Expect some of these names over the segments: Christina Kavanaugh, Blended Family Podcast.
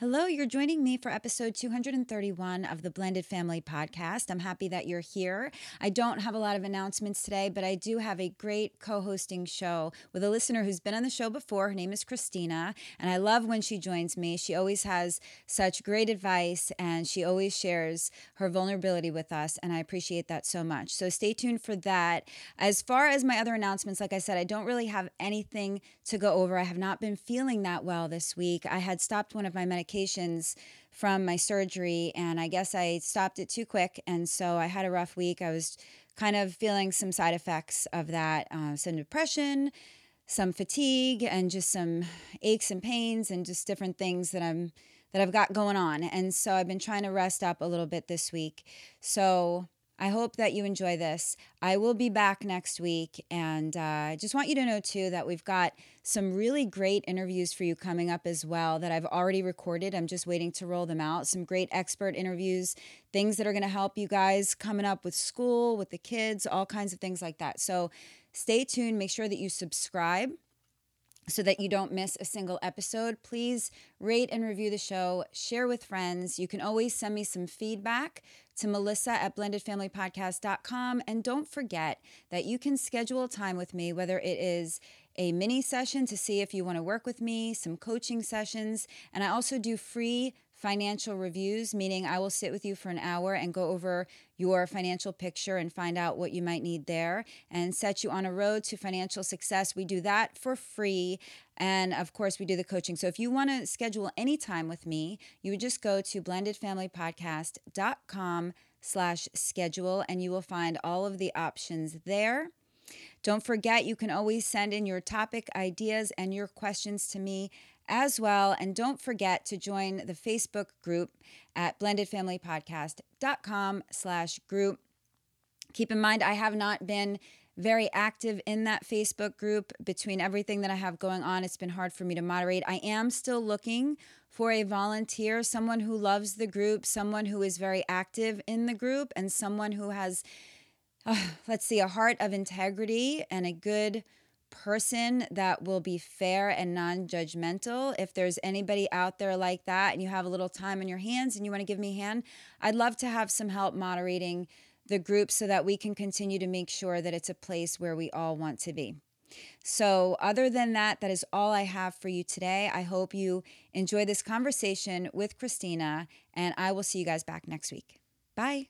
Hello, you're joining me for episode 231 of the Blended Family Podcast. I'm happy that you're here. I don't have a lot of announcements today, but I do have a great co-hosting show with a listener who's been on the show before. Her name is Christina, and I love when she joins me. She always has such great advice, and she always shares her vulnerability with us, and I appreciate that so much. So stay tuned for that. As far as my other announcements, like I said, I don't really have anything to go over. I have not been feeling that well this week. I had stopped one of my medications from my surgery, and I guess I stopped it too quick, and so I had a rough week. I was kind of feeling some side effects of that, some depression, some fatigue, and just some aches and pains, and just different things that I've got going on. And so I've been trying to rest up a little bit this week. So I hope that you enjoy this. I will be back next week, and I just want you to know, too, that we've got some really great interviews for you coming up as well that I've already recorded. I'm just waiting to roll them out. Some great expert interviews, things that are going to help you guys coming up with school, with the kids, all kinds of things like that. So stay tuned. Make sure that you subscribe so that you don't miss a single episode. Please rate and review the show. Share with friends. You can always send me some feedback to melissa@blendedfamilypodcast.com. And don't forget that you can schedule time with me, whether it is a mini session to see if you want to work with me, some coaching sessions. And I also do free financial reviews, meaning I will sit with you for an hour and go over your financial picture and find out what you might need there and set you on a road to financial success. We do that for free. And of course, we do the coaching. So if you want to schedule any time with me, you would just go to blendedfamilypodcast.com/schedule, and you will find all of the options there. Don't forget, you can always send in your topic ideas and your questions to me as well. And don't forget to join the Facebook group at blendedfamilypodcast.com/group. Keep in mind, I have not been very active in that Facebook group. Between everything that I have going on, it's been hard for me to moderate. I am still looking for a volunteer, someone who loves the group, someone who is very active in the group, and someone who has, a heart of integrity and a good person that will be fair and non-judgmental. If there's anybody out there like that and you have a little time on your hands and you want to give me a hand, I'd love to have some help moderating the group so that we can continue to make sure that it's a place where we all want to be. So other than that, that is all I have for you today. I hope you enjoy this conversation with Christina, and I will see you guys back next week. Bye.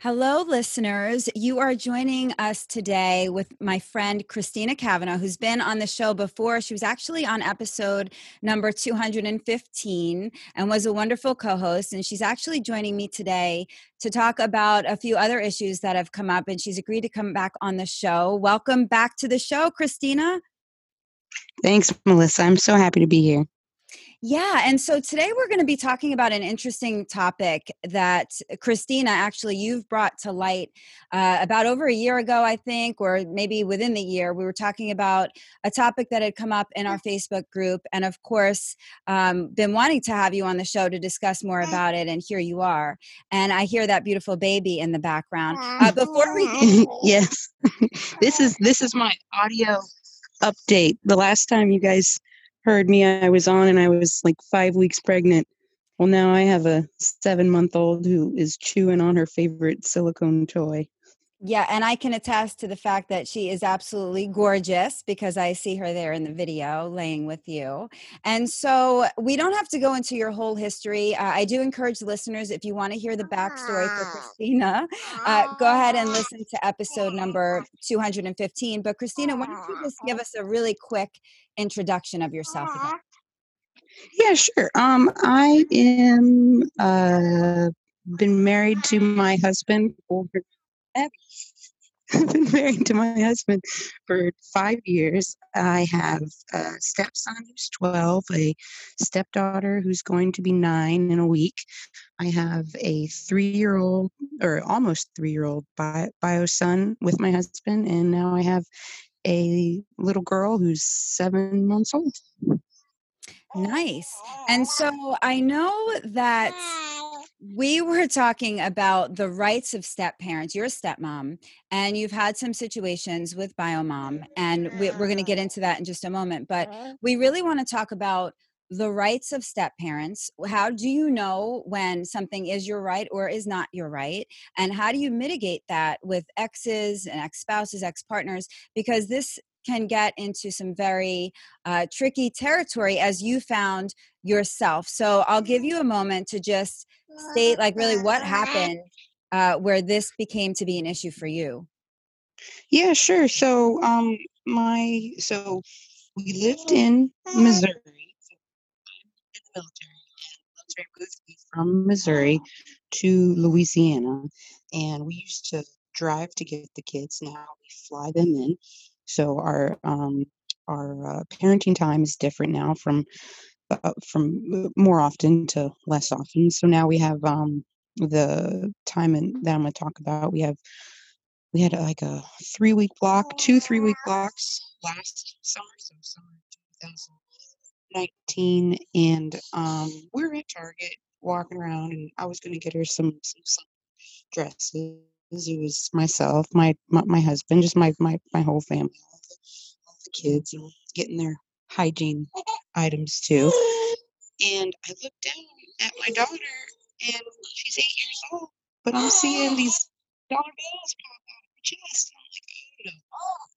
Hello, listeners. You are joining us today with my friend Christina Kavanaugh, who's been on the show before. She was actually on episode number 215 and was a wonderful co-host. And she's actually joining me today to talk about a few other issues that have come up, and she's agreed to come back on the show. Welcome back to the show, Christina. Thanks, Melissa. I'm so happy to be here. Yeah, and so today we're going to be talking about an interesting topic that, Christina, actually you've brought to light about over a year ago, I think, or maybe within the year. We were talking about a topic that had come up in our Facebook group, and of course, been wanting to have you on the show to discuss more about it, and here you are. And I hear that beautiful baby in the background. Before we yes, this is my audio update. The last time you guys heard me, I was on and I was like 5 weeks pregnant. Well, now I have a 7-month-old who is chewing on her favorite silicone toy. Yeah, and I can attest to the fact that she is absolutely gorgeous because I see her there in the video laying with you. And so we don't have to go into your whole history. I do encourage listeners, if you want to hear the backstory for Christina, go ahead and listen to episode number 215. But Christina, why don't you just give us a really quick introduction of yourself again? Yeah, sure. I am been married to my husband for I've been married to my husband for 5 years. I have a stepson who's 12, a stepdaughter who's going to be 9 in a week. I have a 3-year-old or almost 3-year-old bio son with my husband. And now I have a little girl who's 7 months old. Nice. And so I know that we were talking about the rights of step parents. You're a stepmom, and you've had some situations with biomom, and we're going to get into that in just a moment. But we really want to talk about the rights of step parents. How do you know when something is your right or is not your right? And how do you mitigate that with exes and ex-spouses, ex-partners? Because this can get into some very tricky territory, as you found yourself. So I'll give you a moment to just state, like, really what happened where this became to be an issue for you. Yeah, sure. So so we lived in Missouri. In the military, and the military moved me from Missouri to Louisiana, and we used to drive to get the kids. Now we fly them in. So our parenting time is different now from more often to less often. So now we have the time that I'm going to talk about. We had like a 3-week block, 2 3-week blocks last summer, so summer 2019, and we were at Target walking around, and I was going to get her some dresses. It was myself, my husband, just my whole family, all the kids, and getting their hygiene items too. And I looked down at my daughter, and she's 8 years old, but I'm seeing these dollar bills pop out of her chest.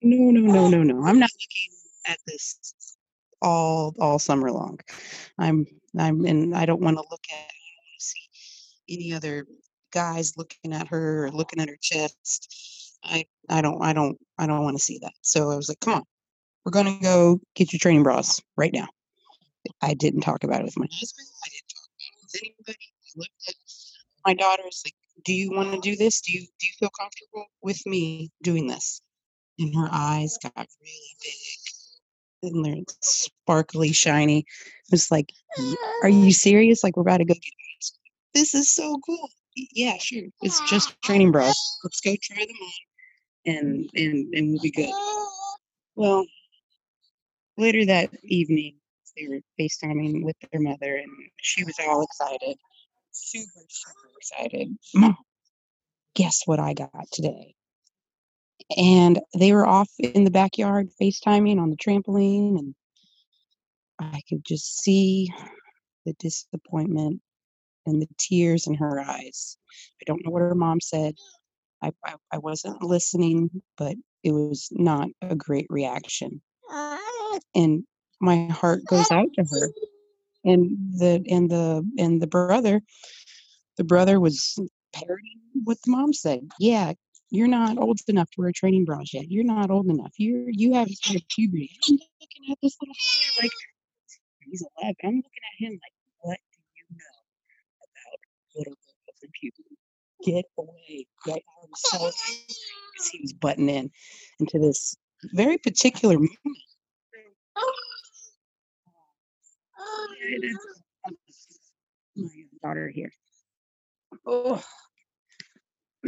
I'm like, no. I'm not looking at this all summer long. I don't want to look at. I don't want to see any other guys looking at her or looking at her chest. I don't want to see that. So I was like, come on, we're going to go get your training bras right now. I didn't talk about it with my husband. I didn't talk about it with anybody. I looked at my daughter. It's like, do you want to do this? Do you feel comfortable with me doing this? And her eyes got really big and they're sparkly, shiny. It was like, are you serious? Like, we're about to go get it. This is so cool. Yeah, sure. It's just training bras. Let's go try them on, and we'll be good. Well, later that evening, they were FaceTiming with their mother, and she was all excited, super excited. Mom, guess what I got today? And they were off in the backyard FaceTiming on the trampoline, and I could just see the disappointment and the tears in her eyes. I don't know what her mom said. I wasn't listening, but it was not a great reaction. And my heart goes out to her. And the brother, was parroting what the mom said. Yeah, you're not old enough to wear training bras yet. You're not old enough. You haven't had puberty. I'm looking at this little boy like he's 11. I'm looking at him like, what? Get away. Right now, because he was butting in into this very particular moment. My daughter here. Oh.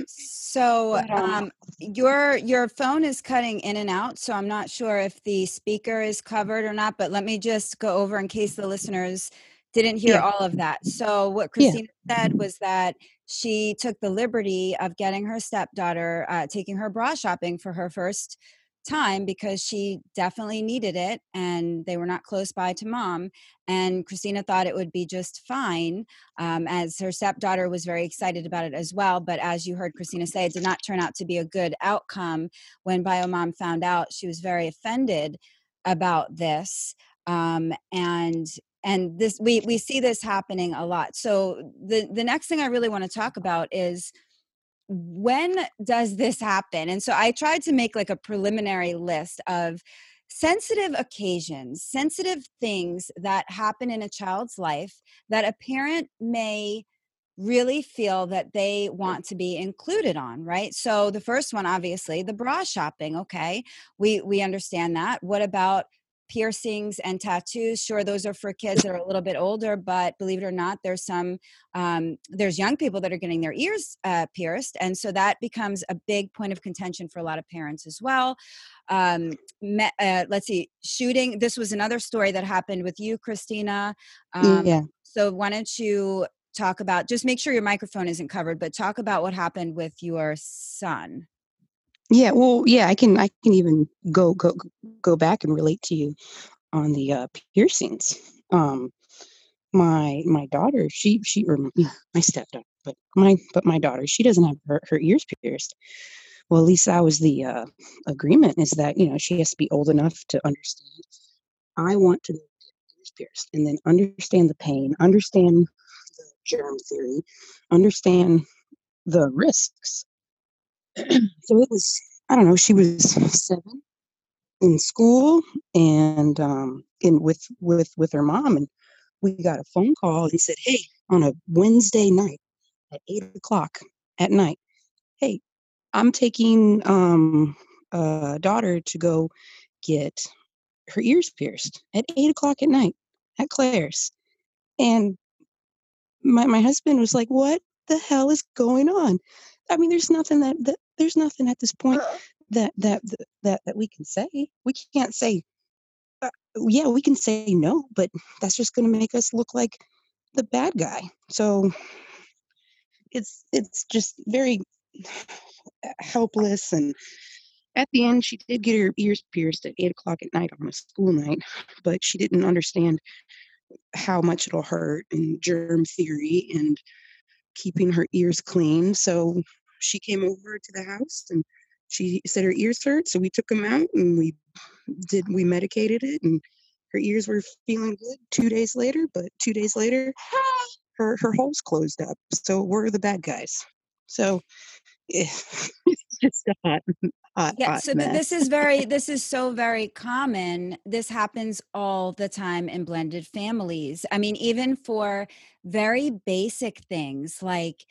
So your phone is cutting in and out, so I'm not sure if the speaker is covered or not, but let me just go over in case the listeners didn't hear all of that. So what Christina said was that she took the liberty of getting her stepdaughter, taking her bra shopping for her first time because she definitely needed it and they were not close by to mom. And Christina thought it would be just fine, as her stepdaughter was very excited about it as well. But as you heard Christina say, it did not turn out to be a good outcome. When biomom found out, she was very offended about this. And this, we see this happening a lot. So the next thing I really want to talk about is, when does this happen? And so I tried to make like a preliminary list of sensitive occasions, sensitive things that happen in a child's life that a parent may really feel that they want to be included on, right? So the first one, obviously, the bra shopping. Okay, we understand that. What about piercings and tattoos? Sure, those are for kids that are a little bit older, but believe it or not, there's some, there's young people that are getting their ears pierced. And so that becomes a big point of contention for a lot of parents as well. Let's see, shooting. This was another story that happened with you, Christina. So why don't you talk about, just make sure your microphone isn't covered, but talk about what happened with your son. Yeah, well, yeah, I can even go back and relate to you on the piercings. My daughter, my stepdaughter, but my daughter, she doesn't have her ears pierced. Well, at least that was the agreement, is that, you know, she has to be old enough to understand. I want to get ears pierced, and then understand the pain, understand the germ theory, understand the risks. So it was, I don't know, she was 7 in school and with her mom. And we got a phone call and said, hey, on a Wednesday night at 8:00 at night, hey, I'm taking a daughter to go get her ears pierced at 8:00 at night at Claire's. And my husband was like, what the hell is going on? I mean, there's nothing at this point that we can say. We can't say, yeah, we can say no, but that's just going to make us look like the bad guy. So it's just very helpless. And at the end, she did get her ears pierced at 8:00 at night on a school night, but she didn't understand how much it'll hurt and germ theory and keeping her ears clean. So she came over to the house and she said her ears hurt. So we took them out and we medicated it, and her ears were feeling good 2 days later, but 2 days later her holes closed up. So we're the bad guys. So it's just a hot yeah, hot so mess. This is so very common. This happens all the time in blended families. I mean, even for very basic things like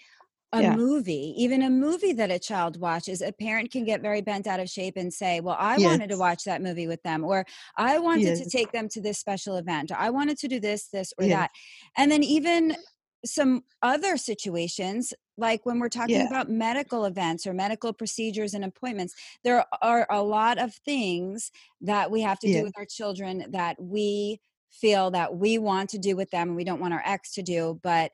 a movie, even a movie that a child watches, a parent can get very bent out of shape and say, well, I wanted to watch that movie with them, or I wanted to take them to this special event, or I wanted to do this or that. And then even some other situations, like when we're talking about medical events or medical procedures and appointments, there are a lot of things that we have to do with our children that we feel that we want to do with them and we don't want our ex to do. But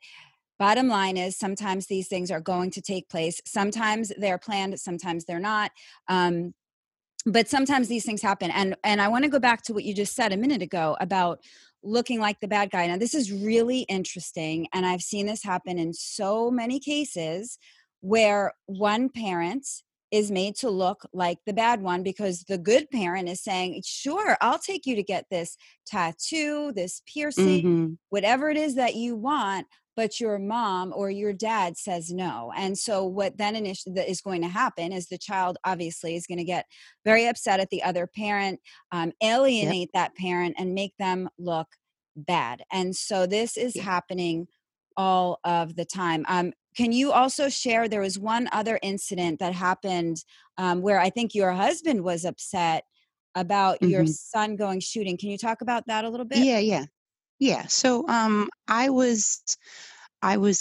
bottom line is, sometimes these things are going to take place. Sometimes they're planned, sometimes they're not. But sometimes these things happen. And I want to go back to what you just said a minute ago about looking like the bad guy. Now, this is really interesting. And I've seen this happen in so many cases where one parent is made to look like the bad one because the good parent is saying, sure, I'll take you to get this tattoo, this piercing, whatever it is that you want. But your mom or your dad says no. And so what then is going to happen is the child obviously is going to get very upset at the other parent, alienate that parent, and make them look bad. And so this is happening all of the time. Can you also share, there was one other incident that happened where I think your husband was upset about your son going shooting. Can you talk about that a little bit? Yeah. So, I was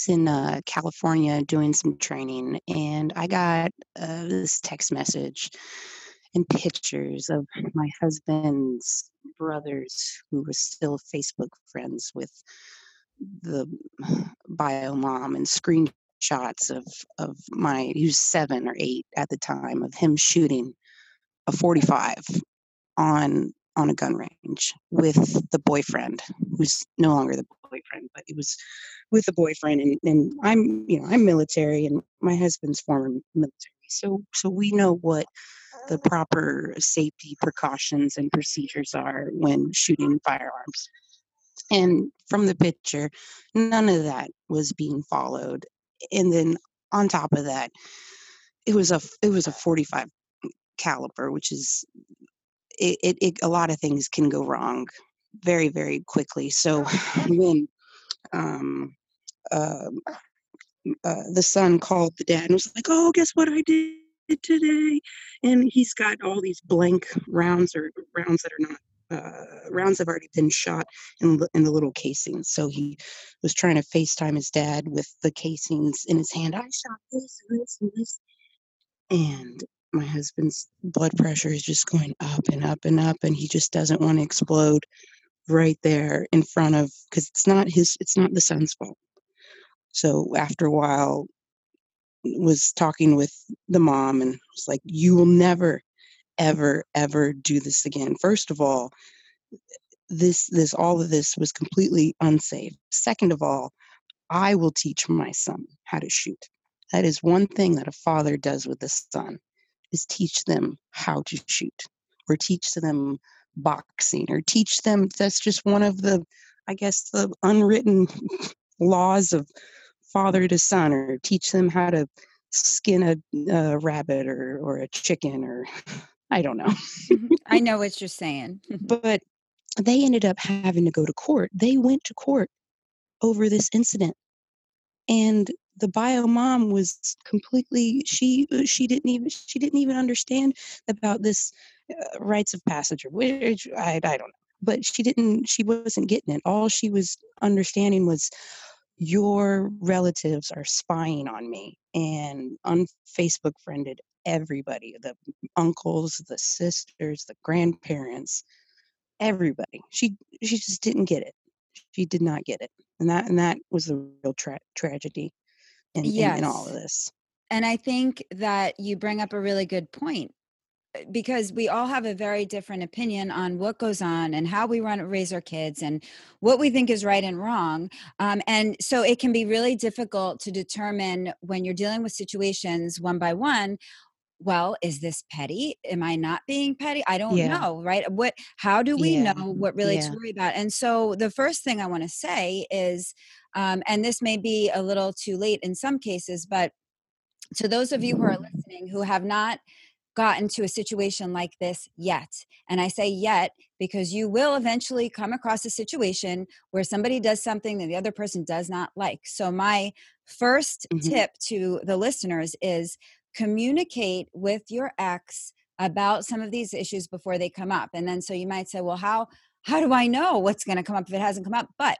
in California doing some training, and I got this text message and pictures of my husband's brothers who were still Facebook friends with the bio mom, and screenshots of my, he was 7 or 8 at the time, of him shooting a .45 on a gun range with the boyfriend, who's no longer the boyfriend, but it was with the boyfriend. And I'm military, and my husband's former military. So we know what the proper safety precautions and procedures are when shooting firearms. And from the picture, none of that was being followed. And then on top of that, it was a .45 caliber, which is, a lot of things can go wrong very, very quickly. So when the son called the dad and was like, "Oh, guess what I did today?" And he's got all these blank rounds, or rounds that are not rounds have already been shot in the little casings. So he was trying to FaceTime his dad with the casings in his hand. "I shot this and this and this." And my husband's blood pressure is just going up and up and up, and he just doesn't want to explode right there in front of, because it's not the son's fault. So after a while, was talking with the mom and was like, "You will never, ever, ever do this again. First of all, this all of this was completely unsafe. Second of all, I will teach my son how to shoot. That is one thing that a father does with a son, is teach them how to shoot, or teach them boxing, or teach them." That's just one of the, I guess, the unwritten laws of father to son, or teach them how to skin a rabbit or a chicken, or I don't know. I know what you're saying. But they ended up having to go to court. They went to court over this incident. And the bio mom was completely, she didn't even understand about this rites of passage, which I don't know. But she wasn't getting it. All she was understanding was, your relatives are spying on me, and Facebook friended everybody, the uncles, the sisters, the grandparents, everybody. She just didn't get it. She did not get it. And that was the real tragedy in all of this. And I think that you bring up a really good point, because we all have a very different opinion on what goes on and how we raise our kids and what we think is right and wrong. And so it can be really difficult to determine when you're dealing with situations one by one. Well, is this petty? Am I not being petty? I don't know, right? How do we know what really to worry about? And so the first thing I want to say is, and this may be a little too late in some cases, but to those of you who are listening who have not gotten to a situation like this yet. And I say yet because you will eventually come across a situation where somebody does something that the other person does not like. So my first tip to the listeners is communicate with your ex about some of these issues before they come up. And then so you might say, well, how do I know what's going to come up if it hasn't come up? But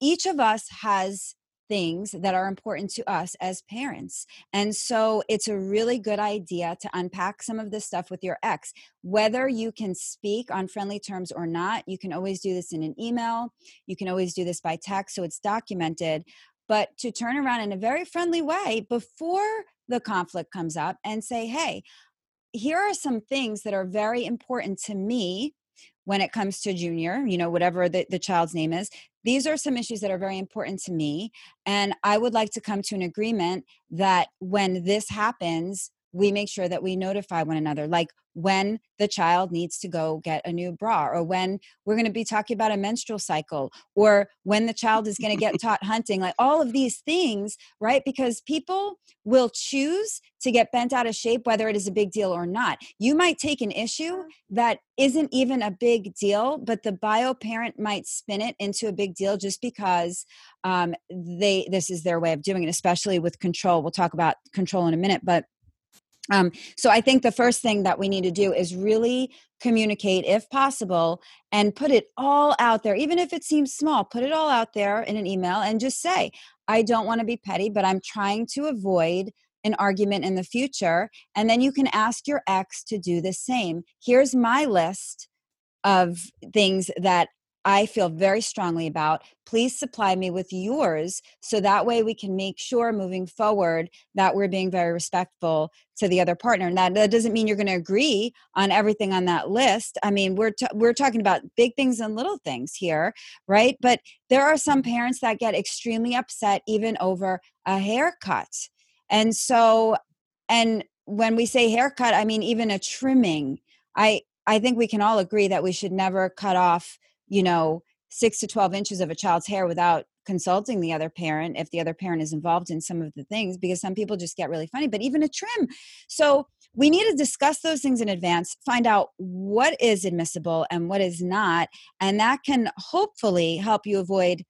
each of us has things that are important to us as parents. And so it's a really good idea to unpack some of this stuff with your ex. Whether you can speak on friendly terms or not, you can always do this in an email. You can always do this by text, so it's documented. But to turn around in a very friendly way before the conflict comes up and say, hey, here are some things that are very important to me when it comes to Junior, you know, whatever the child's name is. These are some issues that are very important to me, and I would like to come to an agreement that when this happens, we make sure that we notify one another, like when the child needs to go get a new bra, or when we're going to be talking about a menstrual cycle, or when the child is going to get taught hunting, like all of these things, right? Because people will choose to get bent out of shape, whether it is a big deal or not. You might take an issue that isn't even a big deal, but the bio parent might spin it into a big deal just because this is their way of doing it, especially with control. We'll talk about control in a minute, but so I think the first thing that we need to do is really communicate, if possible, and put it all out there. Even if it seems small, put it all out there in an email and just say, I don't want to be petty, but I'm trying to avoid an argument in the future. And then you can ask your ex to do the same. Here's my list of things that I feel very strongly about. Please supply me with yours, so that way we can make sure moving forward that we're being very respectful to the other partner. And that doesn't mean you're going to agree on everything on that list. I mean, we're talking about big things and little things here, right? But there are some parents that get extremely upset even over a haircut. And so, and when we say haircut, I mean even a trimming. I think we can all agree that we should never cut off, you know, 6 to 12 inches of a child's hair without consulting the other parent, if the other parent is involved in some of the things, because some people just get really funny, but even a trim. So we need to discuss those things in advance, find out what is admissible and what is not. And that can hopefully help you avoid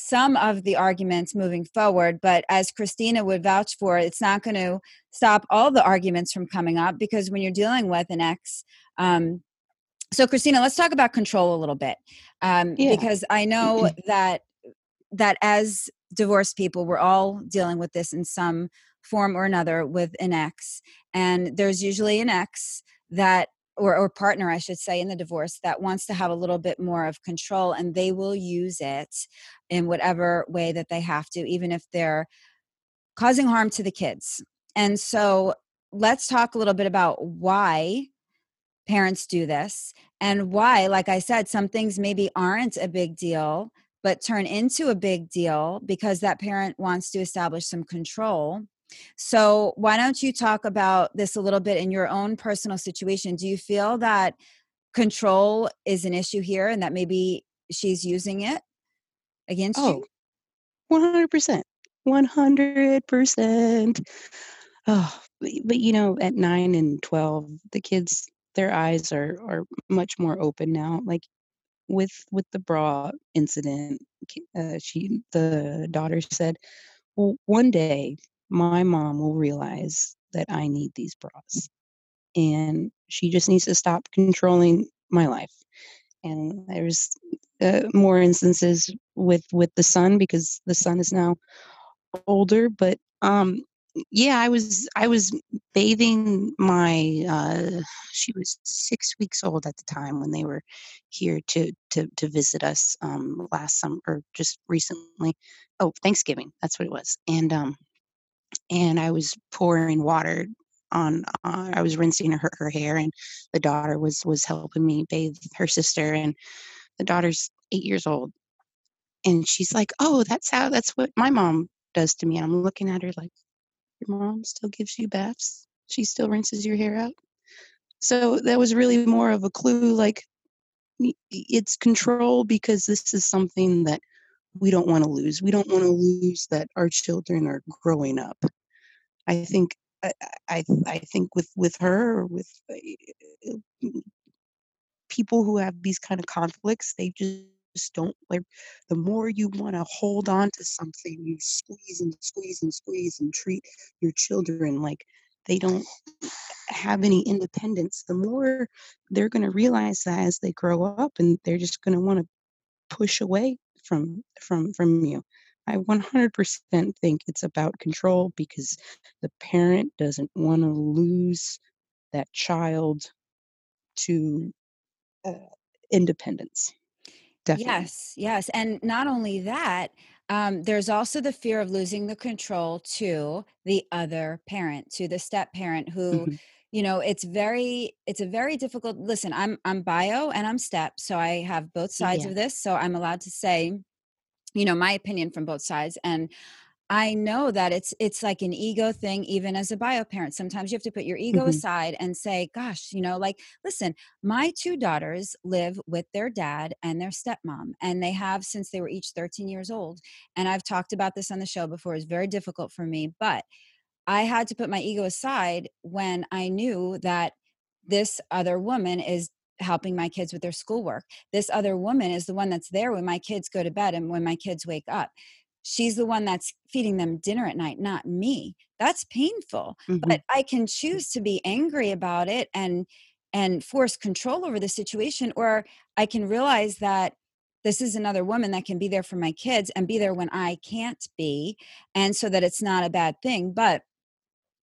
some of the arguments moving forward, but as Christina would vouch for, it's not going to stop all the arguments from coming up, because when you're dealing with an ex, so Christina, let's talk about control a little bit, because I know that as divorced people, we're all dealing with this in some form or another with an ex, and there's usually an ex that or partner, I should say, in the divorce that wants to have a little bit more of control, and they will use it in whatever way that they have to, even if they're causing harm to the kids. And so let's talk a little bit about why parents do this and why, like I said, some things maybe aren't a big deal, but turn into a big deal because that parent wants to establish some control. So why don't you talk about this a little bit in your own personal situation? Do you feel that control is an issue here and that maybe she's using it against you? 100%. 100%. Oh, but you know, at 9 and 12, the kids, their eyes are much more open now. Like with the bra incident, the daughter said, well, one day my mom will realize that I need these bras and she just needs to stop controlling my life. And there's more instances with the son, because the son is now older, but I was bathing my, she was 6 weeks old at the time when they were here to visit us last summer, or just recently. Oh, Thanksgiving. That's what it was. And I was pouring water on, I was rinsing her hair, and the daughter was helping me bathe her sister, and the daughter's 8 years old. And she's like, oh, that's what my mom does to me. And I'm looking at her like, your mom still gives you baths? She still rinses your hair out? So that was really more of a clue, like it's control, because this is something that we don't want to lose. We don't want to lose that our children are growing up. I think I think with her, or with people who have these kind of conflicts, they just don't, like, the more you want to hold on to something, you squeeze and squeeze and squeeze and treat your children like they don't have any independence, the more they're going to realize that as they grow up, and they're just going to want to push away from you. I 100% think it's about control, because the parent doesn't want to lose that child to independence. Definitely. Yes. And not only that, there's also the fear of losing the control to the other parent, to the step parent who, mm-hmm. you know, it's a very difficult, listen, I'm bio and I'm step. So I have both sides of this. So I'm allowed to say, you know, my opinion from both sides. And I know that it's like an ego thing, even as a bio parent. Sometimes you have to put your ego mm-hmm. aside and say, gosh, you know, like, listen, my two daughters live with their dad and their stepmom, and they have since they were each 13 years old. And I've talked about this on the show before. It's very difficult for me, but I had to put my ego aside when I knew that this other woman is helping my kids with their schoolwork. This other woman is the one that's there when my kids go to bed and when my kids wake up. She's the one that's feeding them dinner at night, not me. That's painful, mm-hmm. but I can choose to be angry about it and force control over the situation, or I can realize that this is another woman that can be there for my kids and be there when I can't be, and so that it's not a bad thing. But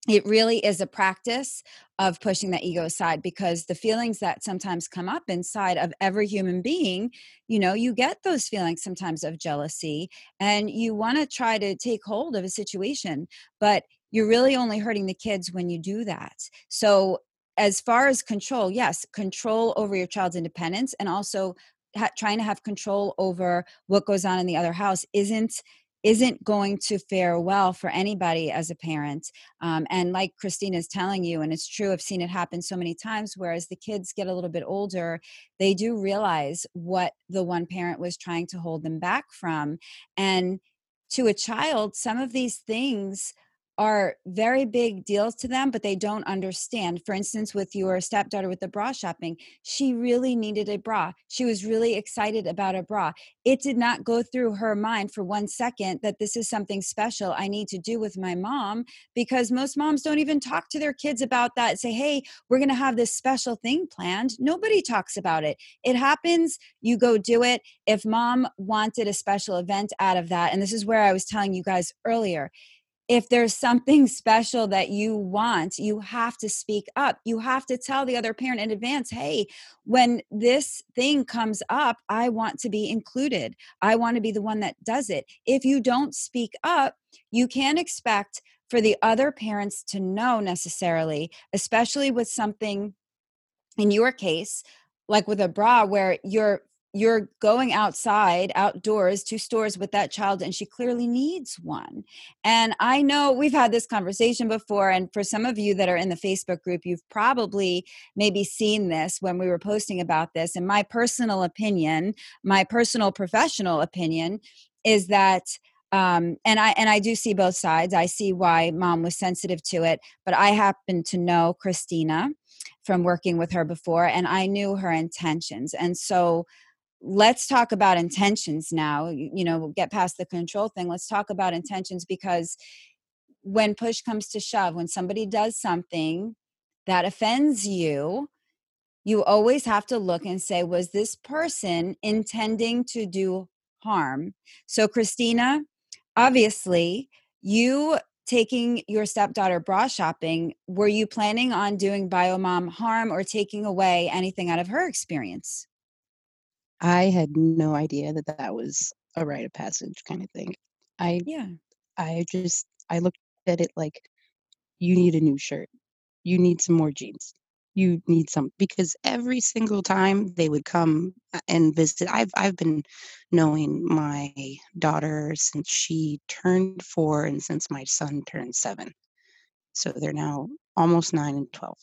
it really is a practice of pushing that ego aside, because the feelings that sometimes come up inside of every human being, you know, you get those feelings sometimes of jealousy, and you want to try to take hold of a situation, but you're really only hurting the kids when you do that. So as far as control, yes, control over your child's independence, and also trying to have control over what goes on in the other house isn't going to fare well for anybody as a parent. And like Christina is telling you, and it's true, I've seen it happen so many times, whereas the kids get a little bit older, they do realize what the one parent was trying to hold them back from. And to a child, some of these things are very big deals to them, but they don't understand. For instance, with your stepdaughter with the bra shopping, she really needed a bra. She was really excited about a bra. It did not go through her mind for 1 second that this is something special I need to do with my mom, because most moms don't even talk to their kids about that and say, hey, we're going to have this special thing planned. Nobody talks about it. It happens. You go do it. If mom wanted a special event out of that, and this is where I was telling you guys earlier, if there's something special that you want, you have to speak up. You have to tell the other parent in advance, hey, when this thing comes up, I want to be included. I want to be the one that does it. If you don't speak up, you can't expect for the other parents to know necessarily, especially with something in your case, like with a bra where you're going outdoors to stores with that child, and she clearly needs one. And I know we've had this conversation before. And for some of you that are in the Facebook group, you've probably maybe seen this when we were posting about this. And my personal opinion, my personal professional opinion is that, and I do see both sides. I see why mom was sensitive to it, but I happen to know Christina from working with her before, and I knew her intentions. And so let's talk about intentions now, we'll get past the control thing. Let's talk about intentions, because when push comes to shove, when somebody does something that offends you, you always have to look and say, was this person intending to do harm? So Christina, obviously you taking your stepdaughter bra shopping, were you planning on doing BioMom harm or taking away anything out of her experience? I had no idea that was a rite of passage kind of thing. I looked at it like, you need a new shirt. You need some more jeans. You need some, because every single time they would come and visit, I've been knowing my daughter since she turned 4 and since my son turned 7. So they're now almost 9 and 12.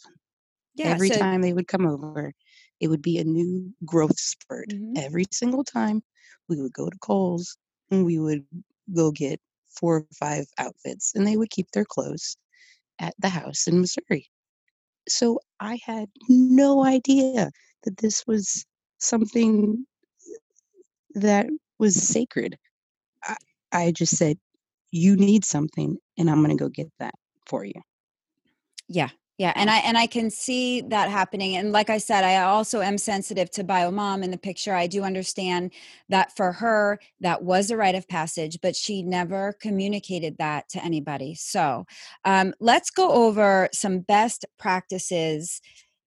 Yeah, every time they would come over, it would be a new growth spurt. Mm-hmm. Every single time we would go to Kohl's and we would go get 4 or 5 outfits, and they would keep their clothes at the house in Missouri. So I had no idea that this was something that was sacred. I just said, you need something and I'm going to go get that for you. Yeah. Yeah. And I can see that happening. And like I said, I also am sensitive to BioMom in the picture. I do understand that for her, that was a rite of passage, but she never communicated that to anybody. So let's go over some best practices.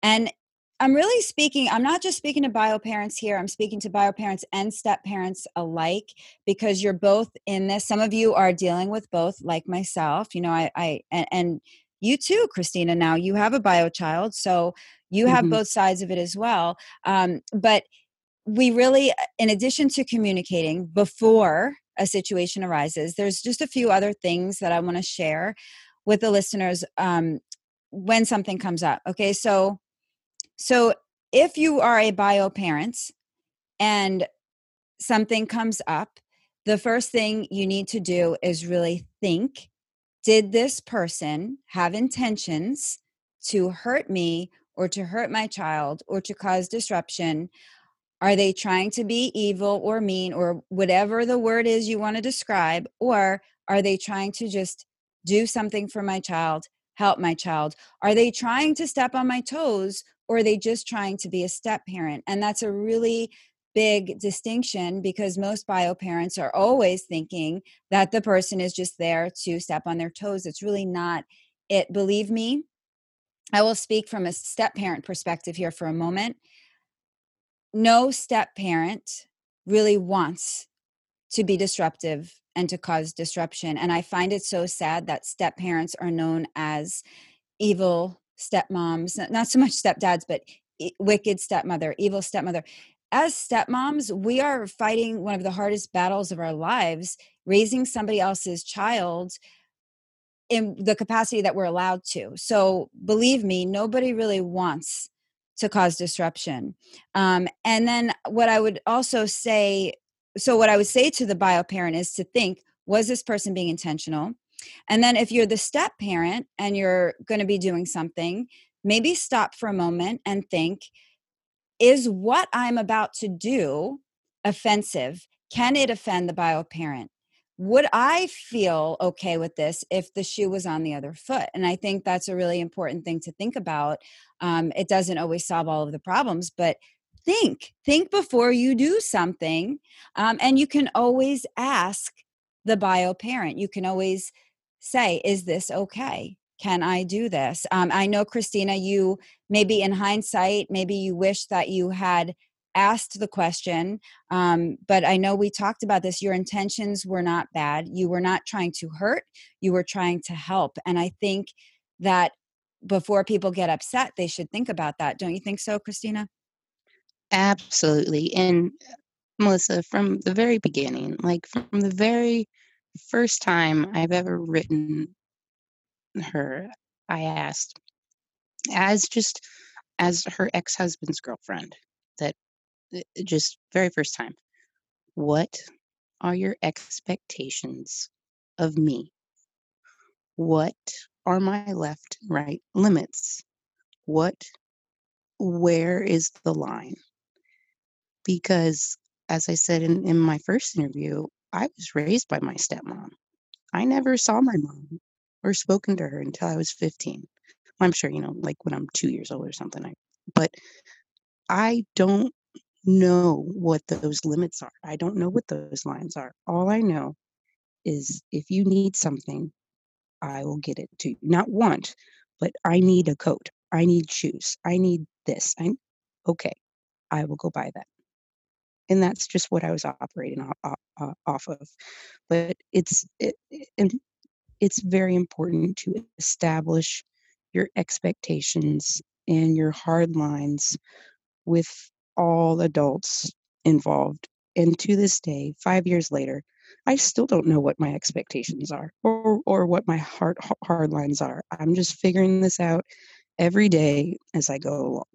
And I'm not just speaking to bio parents here. I'm speaking to bio parents and step parents alike, because you're both in this. Some of you are dealing with both, like myself. You too, Christina, now you have a bio child, so you have both sides of it as well. But we really, in addition to communicating before a situation arises, there's just a few other things that I want to share with the listeners when something comes up. Okay, so if you are a bio parent and something comes up, the first thing you need to do is really think, did this person have intentions to hurt me or to hurt my child or to cause disruption? Are they trying to be evil or mean or whatever the word is you want to describe? Or are they trying to just do something for my child, help my child? Are they trying to step on my toes, or are they just trying to be a step parent? And that's a really big distinction, because most bio parents are always thinking that the person is just there to step on their toes. It's really not it. Believe me, I will speak from a step parent perspective here for a moment. No step parent really wants to be disruptive and to cause disruption. And I find it so sad that step parents are known as evil stepmoms, not so much stepdads, but wicked stepmother, evil stepmother. As stepmoms, we are fighting one of the hardest battles of our lives, raising somebody else's child in the capacity that we're allowed to. So believe me, nobody really wants to cause disruption. And then what I would also say, so what I would say to the bio parent is to think, was this person being intentional? And then if you're the step parent and you're going to be doing something, maybe stop for a moment and think, is what I'm about to do offensive? Can it offend the bio parent? Would I feel okay with this if the shoe was on the other foot? And I think that's a really important thing to think about. It doesn't always solve all of the problems, but think before you do something. And you can always ask the bio parent. You can always say, is this okay? Can I do this? I know, Christina, you maybe in hindsight, maybe you wish that you had asked the question, but I know we talked about this. Your intentions were not bad. You were not trying to hurt. You were trying to help. And I think that before people get upset, they should think about that. Don't you think so, Christina? Absolutely. And Melissa, from the very beginning, like from the very first time I've ever written her, I asked as her ex-husband's girlfriend, that just very first time, what are your expectations of me? What are my left and right limits? Where is the line? Because as I said in my first interview, I was raised by my stepmom. I never saw my mom or spoken to her until I was 15. I'm sure, like when I'm 2 years old or something. But I don't know what those limits are. I don't know what those lines are. All I know is if you need something, I will get it to you. Not want, but I need a coat. I need shoes. I need this. Okay, I will go buy that. And that's just what I was operating off of. But it's very important to establish your expectations and your hard lines with all adults involved. And to this day, 5 years later, I still don't know what my expectations are or what my hard lines are. I'm just figuring this out every day as I go along.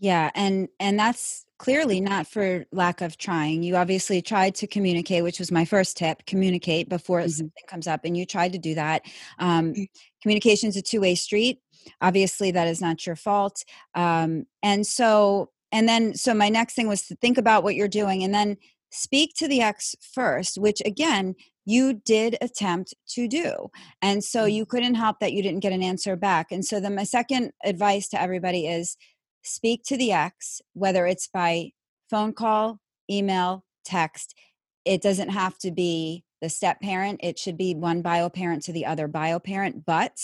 Yeah, and that's clearly not for lack of trying. You obviously tried to communicate, which was my first tip, communicate before something comes up, and you tried to do that. Communication is a two-way street. Obviously, that is not your fault. So my next thing was to think about what you're doing and then speak to the ex first, which again, you did attempt to do. And so you couldn't help that you didn't get an answer back. And so then my second advice to everybody is speak to the ex, whether it's by phone call, email, text. It doesn't have to be the step parent. It should be one bio parent to the other bio parent. But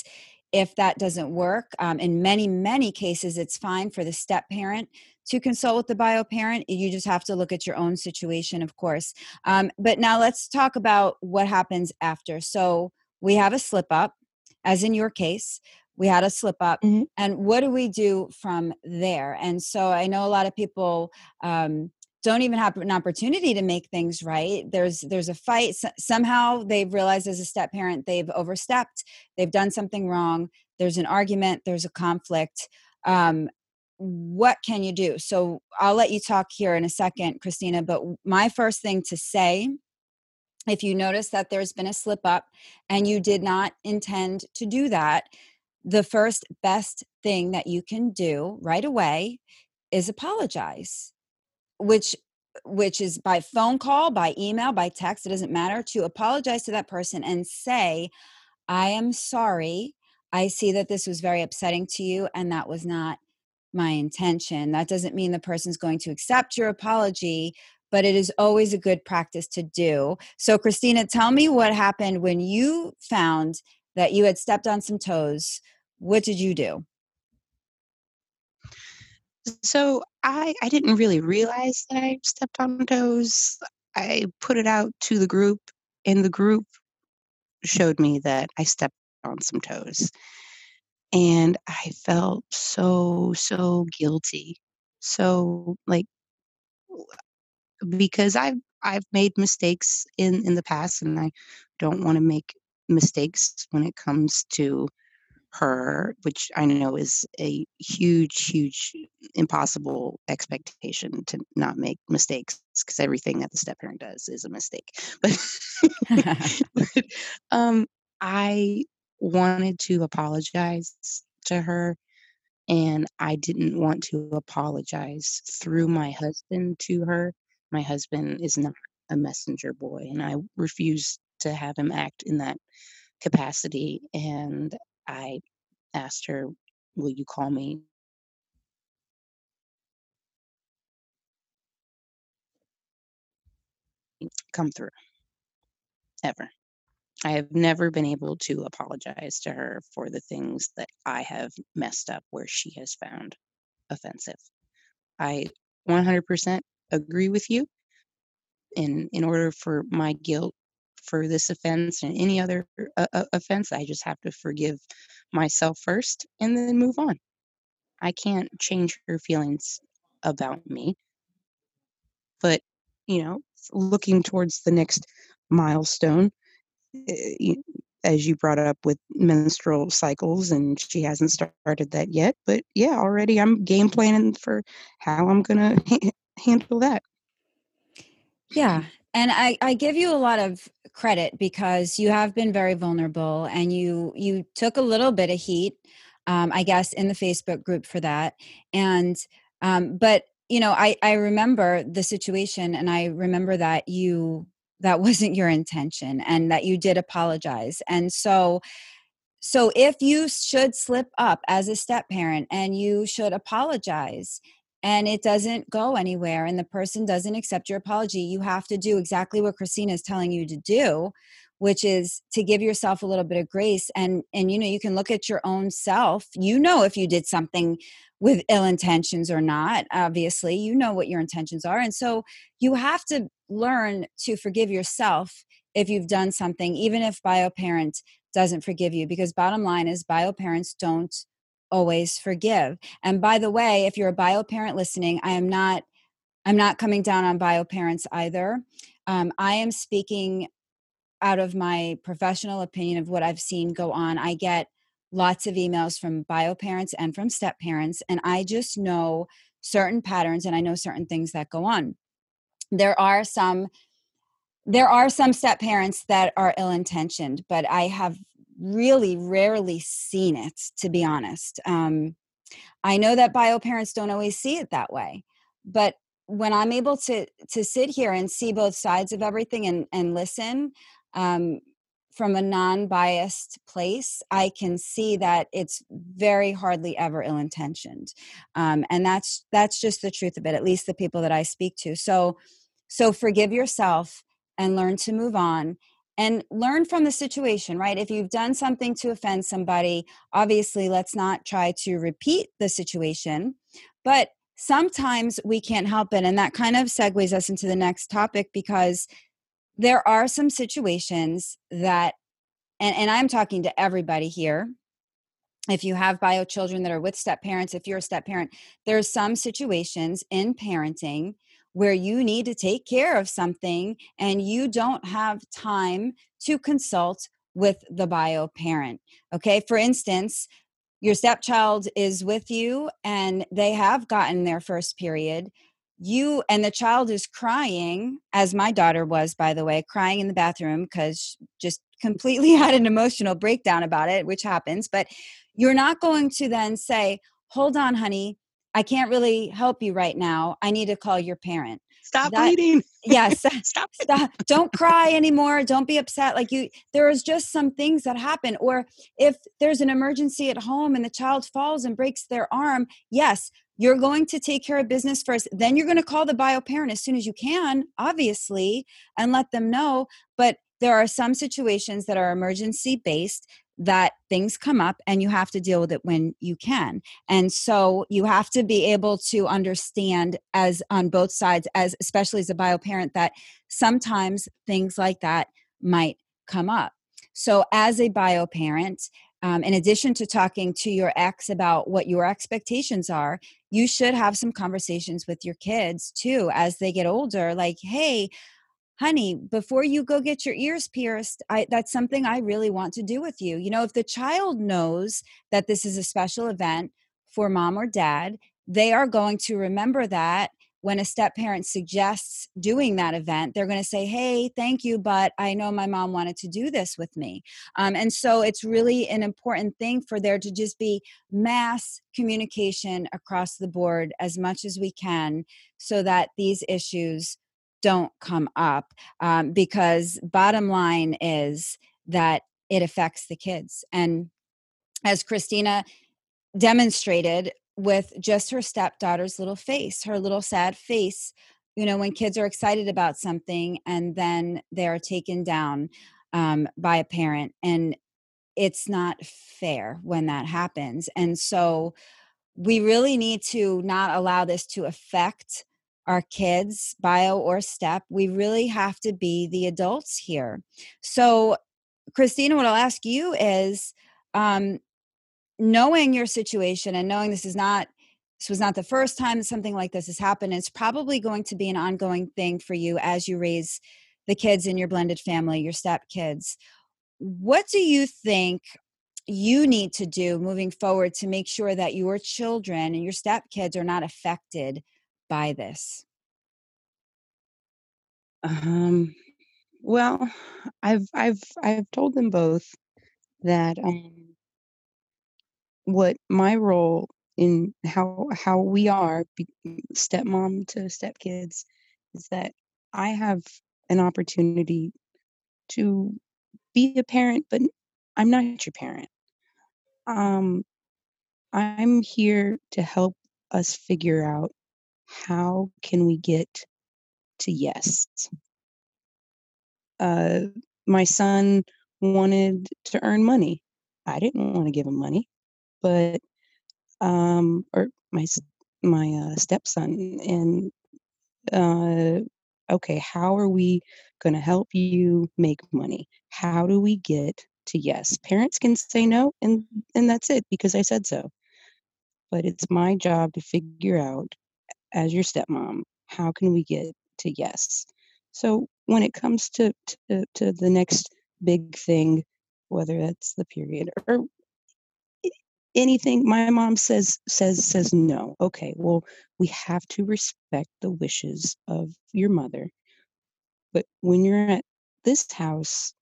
if that doesn't work, in many, many cases, it's fine for the step parent to consult with the bio parent. You just have to look at your own situation, of course. But now let's talk about what happens after. So we have a slip up, as in your case, we had a slip up. Mm-hmm. And what do we do from there? And so I know a lot of people don't even have an opportunity to make things right. There's a fight. Somehow they've realized as a step parent, they've overstepped. They've done something wrong. There's an argument. There's a conflict. What can you do? So I'll let you talk here in a second, Christina, but my first thing to say, if you notice that there's been a slip up and you did not intend to do that, the first best thing that you can do right away is apologize, which is by phone call, by email, by text, it doesn't matter, to apologize to that person and say, I am sorry. I see that this was very upsetting to you and that was not my intention. That doesn't mean the person's going to accept your apology, but it is always a good practice to do. So Christina, tell me what happened when you found that you had stepped on some toes. What did you do? So I didn't really realize that I stepped on toes. I put it out to the group, and the group showed me that I stepped on some toes. And I felt so guilty. So because I've made mistakes in the past, and I don't want to make mistakes when it comes to her, which I know is a huge impossible expectation to not make mistakes, because everything that the step parent does is a mistake. But I wanted to apologize to her, and I didn't want to apologize through my husband to her. My husband is not a messenger boy, and I refused to have him act in that capacity. And I asked her, will you call me? Come through. Ever. I have never been able to apologize to her for the things that I have messed up where she has found offensive. I 100% agree with you. In order for my guilt for this offense and any other offense, I just have to forgive myself first and then move on. I can't change her feelings about me. But, looking towards the next milestone, as you brought up with menstrual cycles, and she hasn't started that yet, but yeah, already I'm game planning for how I'm going to handle that. Yeah. And I give you a lot of credit because you have been very vulnerable, and you took a little bit of heat, I guess, in the Facebook group for that. And, but I remember the situation, and I remember that that wasn't your intention, and that you did apologize. And so if you should slip up as a step parent and you should apologize and it doesn't go anywhere and the person doesn't accept your apology, you have to do exactly what Christina is telling you to do, which is to give yourself a little bit of grace. And you can look at your own self. If you did something with ill intentions or not, obviously, what your intentions are. And so you have to learn to forgive yourself if you've done something, even if BioParent doesn't forgive you, because bottom line is BioParents don't always forgive. And by the way, if you're a BioParent listening, I'm not coming down on BioParents either. I am speaking out of my professional opinion of what I've seen go on. I get lots of emails from BioParents and from step parents, and I just know certain patterns, and I know certain things that go on. There are some step parents that are ill-intentioned, but I have really rarely seen it, to be honest. I know that BioParents don't always see it that way, but when I'm able to sit here and see both sides of everything and listen, from a non-biased place, I can see that it's very hardly ever ill-intentioned. And that's just the truth of it, at least the people that I speak to. So forgive yourself and learn to move on and learn from the situation, right? If you've done something to offend somebody, obviously let's not try to repeat the situation, but sometimes we can't help it. And that kind of segues us into the next topic, because there are some situations that, and I'm talking to everybody here, if you have bio children that are with step parents, if you're a step parent, there's some situations in parenting where you need to take care of something and you don't have time to consult with the bio parent. Okay. For instance, your stepchild is with you and they have gotten their first period. You and the child is crying, as my daughter was, by the way, crying in the bathroom because just completely had an emotional breakdown about it, which happens. But you're not going to then say, hold on, honey, I can't really help you right now. I need to call your parent. Stop bleeding. Yes. Stop. Don't cry anymore. Don't be upset. There is just some things that happen. Or if there's an emergency at home and the child falls and breaks their arm, yes, you're going to take care of business first. Then you're going to call the bio parent as soon as you can, obviously, and let them know. But there are some situations that are emergency based, that things come up and you have to deal with it when you can. And so you have to be able to understand, as on both sides, as especially as a bio parent, that sometimes things like that might come up. So as a bio parent, in addition to talking to your ex about what your expectations are, you should have some conversations with your kids too as they get older. Like, hey, honey, before you go get your ears pierced, that's something I really want to do with you. If the child knows that this is a special event for mom or dad, they are going to remember that when a step-parent suggests doing that event, they're going to say, hey, thank you, but I know my mom wanted to do this with me. And so it's really an important thing for there to just be mass communication across the board as much as we can so that these issues don't come up. Because bottom line is that it affects the kids. And as Christina demonstrated with just her stepdaughter's little face, her little sad face, you know, when kids are excited about something and then they're taken down by a parent, and it's not fair when that happens. And so we really need to not allow this to affect our kids, bio or step. We really have to be the adults here. So Christina, what I'll ask you is, knowing your situation and knowing this was not the first time that something like this has happened, it's probably going to be an ongoing thing for you as you raise the kids in your blended family, your stepkids. What do you think you need to do moving forward to make sure that your children and your stepkids are not affected by this? Well, I've told them both that what my role in how we are stepmom to stepkids is that I have an opportunity to be a parent, but I'm not your parent. I'm here to help us figure out how can we get to yes. My son wanted to earn money. I didn't want to give him money. But, or my stepson, and okay, how are we going to help you make money? How do we get to yes? Parents can say no, and that's it, because I said so. But it's my job to figure out, as your stepmom, how can we get to yes? So when it comes to the next big thing, whether that's the period or anything, my mom says no. Okay, well, we have to respect the wishes of your mother. But when you're at this house,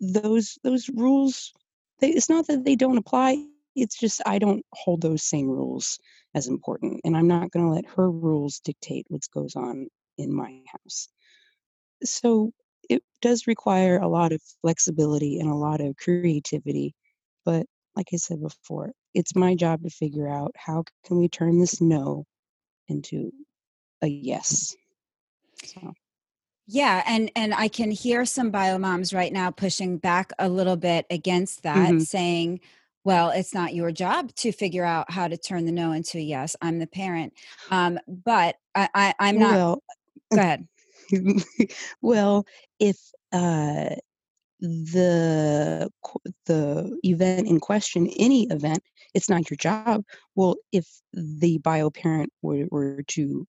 those rules, it's not that they don't apply. It's just I don't hold those same rules as important. And I'm not going to let her rules dictate what goes on in my house. So it does require a lot of flexibility and a lot of creativity. But like I said before, it's my job to figure out how can we turn this no into a yes. So. Yeah, and I can hear some bio moms right now pushing back a little bit against that, mm-hmm. saying, well, it's not your job to figure out how to turn the no into a yes. I'm the parent. But I'm not. Well, go ahead. Well, if... the event in question, any event, it's not your job. Well, if the bio parent were to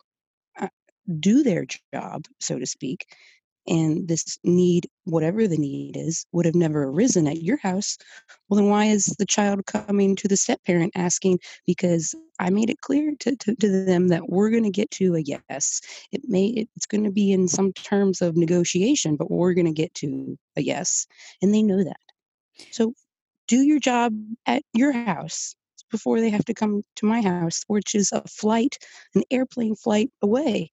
do their job, so to speak, and this need, whatever the need is, would have never arisen at your house, well, then why is the child coming to the step parent asking? Because I made it clear to them that we're going to get to a yes. It's going to be in some terms of negotiation, but we're going to get to a yes. And they know that. So do your job at your house before they have to come to my house, which is an airplane flight away.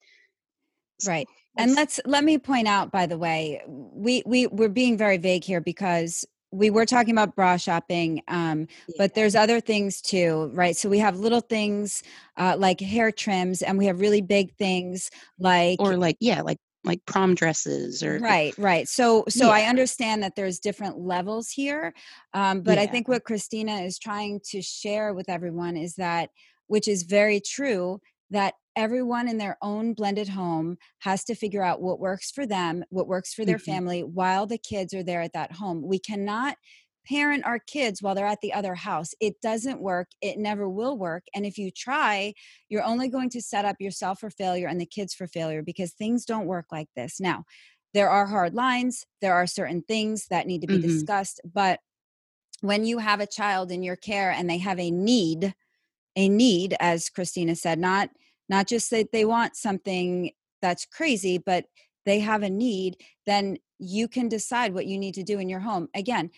Right. And let me point out, by the way, we're being very vague here because we were talking about bra shopping, but there's other things too, right? So we have little things like hair trims, and we have really big things like prom dresses or right. So yeah. I understand that there's different levels here, but yeah. I think what Christina is trying to share with everyone is that, which is very true, that everyone in their own blended home has to figure out what works for them, what works for their mm-hmm. family while the kids are there at that home. We cannot parent our kids while they're at the other house. It doesn't work. It never will work. And if you try, you're only going to set up yourself for failure and the kids for failure, because things don't work like this. Now, there are hard lines. There are certain things that need to be mm-hmm. discussed. But when you have a child in your care and they have a need, as Christina said, not not just that they want something that's crazy, but they have a need, then you can decide what you need to do in your home. Again,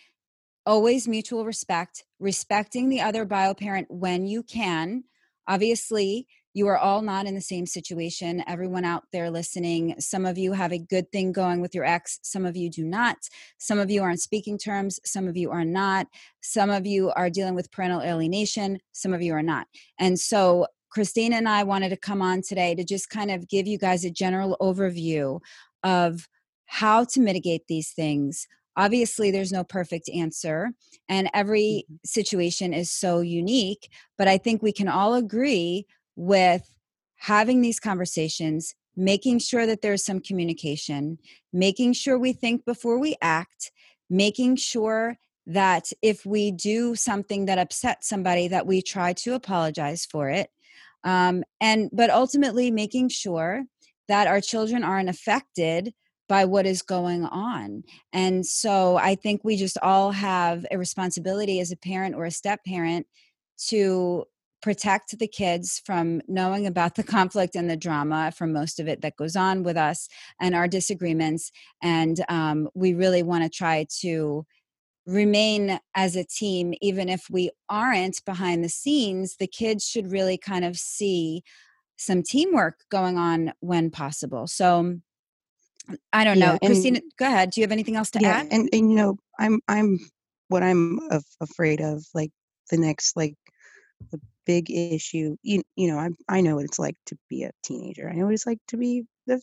always mutual respect, respecting the other bio parent when you can. Obviously, you are all not in the same situation. Everyone out there listening, some of you have a good thing going with your ex. Some of you do not. Some of you are on speaking terms. Some of you are not. Some of you are dealing with parental alienation. Some of you are not. And so Christina and I wanted to come on today to just kind of give you guys a general overview of how to mitigate these things. Obviously, there's no perfect answer, and every situation is so unique, but I think we can all agree with having these conversations, making sure that there's some communication, making sure we think before we act, making sure that if we do something that upsets somebody, that we try to apologize for it. But ultimately making sure that our children aren't affected by what is going on. And so I think we just all have a responsibility as a parent or a step-parent to protect the kids from knowing about the conflict and the drama from most of it that goes on with us and our disagreements. And we really want to try to remain as a team, even if we aren't behind the scenes. The kids should really kind of see some teamwork going on when possible. So I don't know. Christina, go ahead. Do you have anything else to add? And you know, I'm afraid of, like, the next, like, the big issue. You know, I know what it's like to be a teenager. I know what it's like to be a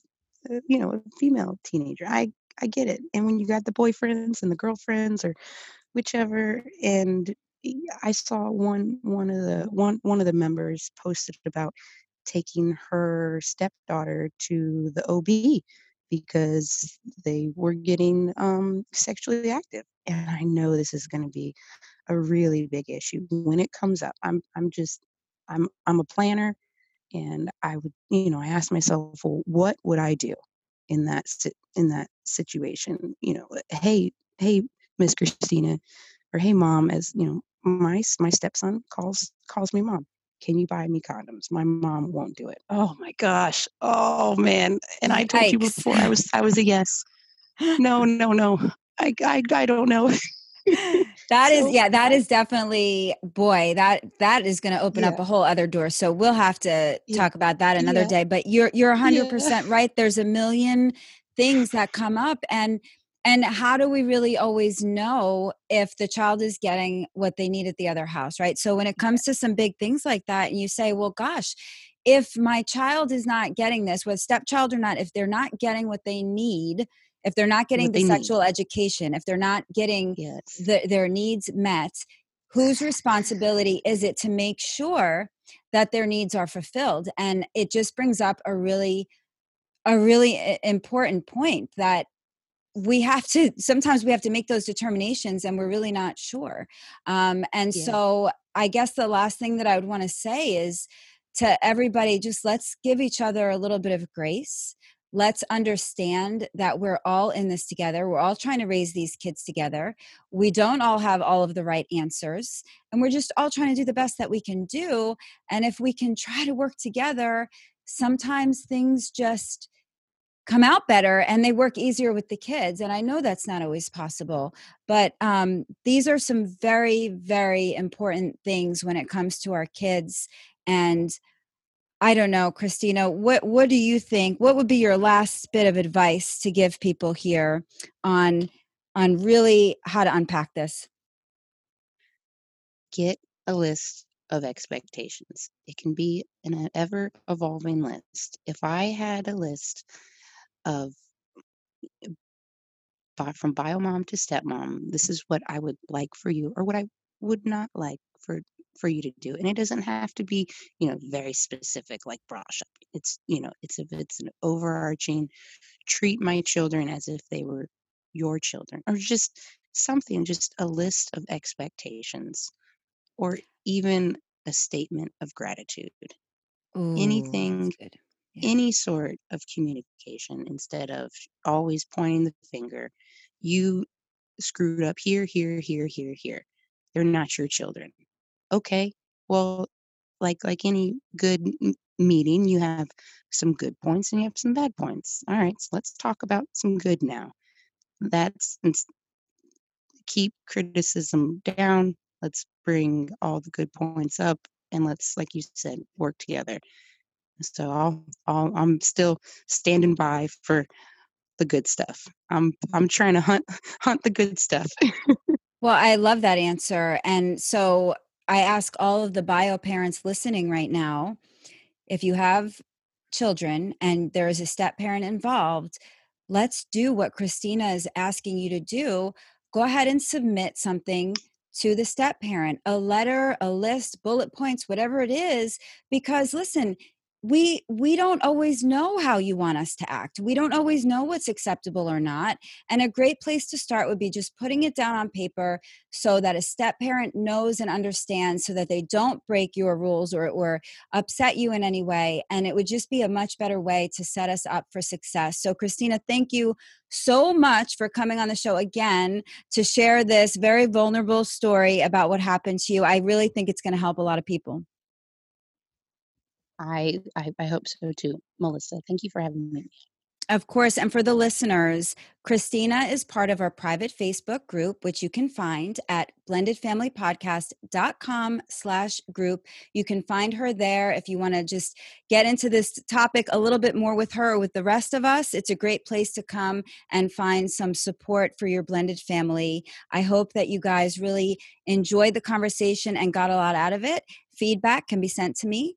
female teenager. I get it. And when you got the boyfriends and the girlfriends or whichever, and I saw one of the members posted about taking her stepdaughter to the OB because they were getting sexually active. And I know this is going to be a really big issue when it comes up. I'm a planner, and I asked myself, well, what would I do in that situation? You know, hey, Miss Christina, or hey, Mom, as you know, my stepson calls me Mom. Can you buy me condoms? My mom won't do it. Oh my gosh. Oh man. And I told you before, I was a yes. No. I don't know. That is definitely, boy, that is going to open up a whole other door. So we'll have to talk about that another day, but you're 100% right. There's a million things that come up, and how do we really always know if the child is getting what they need at the other house, right? So when it comes to some big things like that, and you say, well, gosh, if my child is not getting this, whether stepchild or not, if they're not getting what they need, if they're not getting the sexual education, if they're not getting their needs met, whose responsibility is it to make sure that their needs are fulfilled? And it just brings up a really important point that sometimes we have to make those determinations, and we're really not sure. So I guess the last thing that I would want to say is to everybody, just let's give each other a little bit of grace. Let's understand that we're all in this together. We're all trying to raise these kids together. We don't all have all of the right answers, and we're just all trying to do the best that we can do. And if we can try to work together, sometimes things just come out better and they work easier with the kids. And I know that's not always possible, but these are some very, very important things when it comes to our kids. And I don't know, Christina, what do you think? What would be your last bit of advice to give people here on really how to unpack this? Get a list of expectations. It can be an ever evolving list. If I had a list of from bio mom to stepmom, this is what I would like for you, or what I would not like for you to do. And it doesn't have to be, you know, very specific, like bra shopping. It's, you know, it's an overarching, treat my children as if they were your children, or just something, just a list of expectations, or even a statement of gratitude. Ooh, anything. Yeah. Any sort of communication, instead of always pointing the finger. You screwed up here, here, here, here, here. They're not your children. Okay. Well, like any good meeting, you have some good points and you have some bad points. All right, so let's talk about some good now. Keep criticism down. Let's bring all the good points up, and let's, like you said, work together. So I'm still standing by for the good stuff. I'm trying to hunt the good stuff. Well, I love that answer. And so I ask all of the bio parents listening right now, if you have children and there is a step parent involved, let's do what Christina is asking you to do. Go ahead and submit something to the step parent, a letter, a list, bullet points, whatever it is, because listen, we don't always know how you want us to act. We don't always know what's acceptable or not. And a great place to start would be just putting it down on paper so that a step parent knows and understands, so that they don't break your rules or upset you in any way. And it would just be a much better way to set us up for success. So Christina, thank you so much for coming on the show again to share this very vulnerable story about what happened to you. I really think it's going to help a lot of people. I hope so too. Melissa, thank you for having me. Of course. And for the listeners, Christina is part of our private Facebook group, which you can find at blendedfamilypodcast.com/group. You can find her there if you want to just get into this topic a little bit more with her or with the rest of us. It's a great place to come and find some support for your blended family. I hope that you guys really enjoyed the conversation and got a lot out of it. Feedback can be sent to me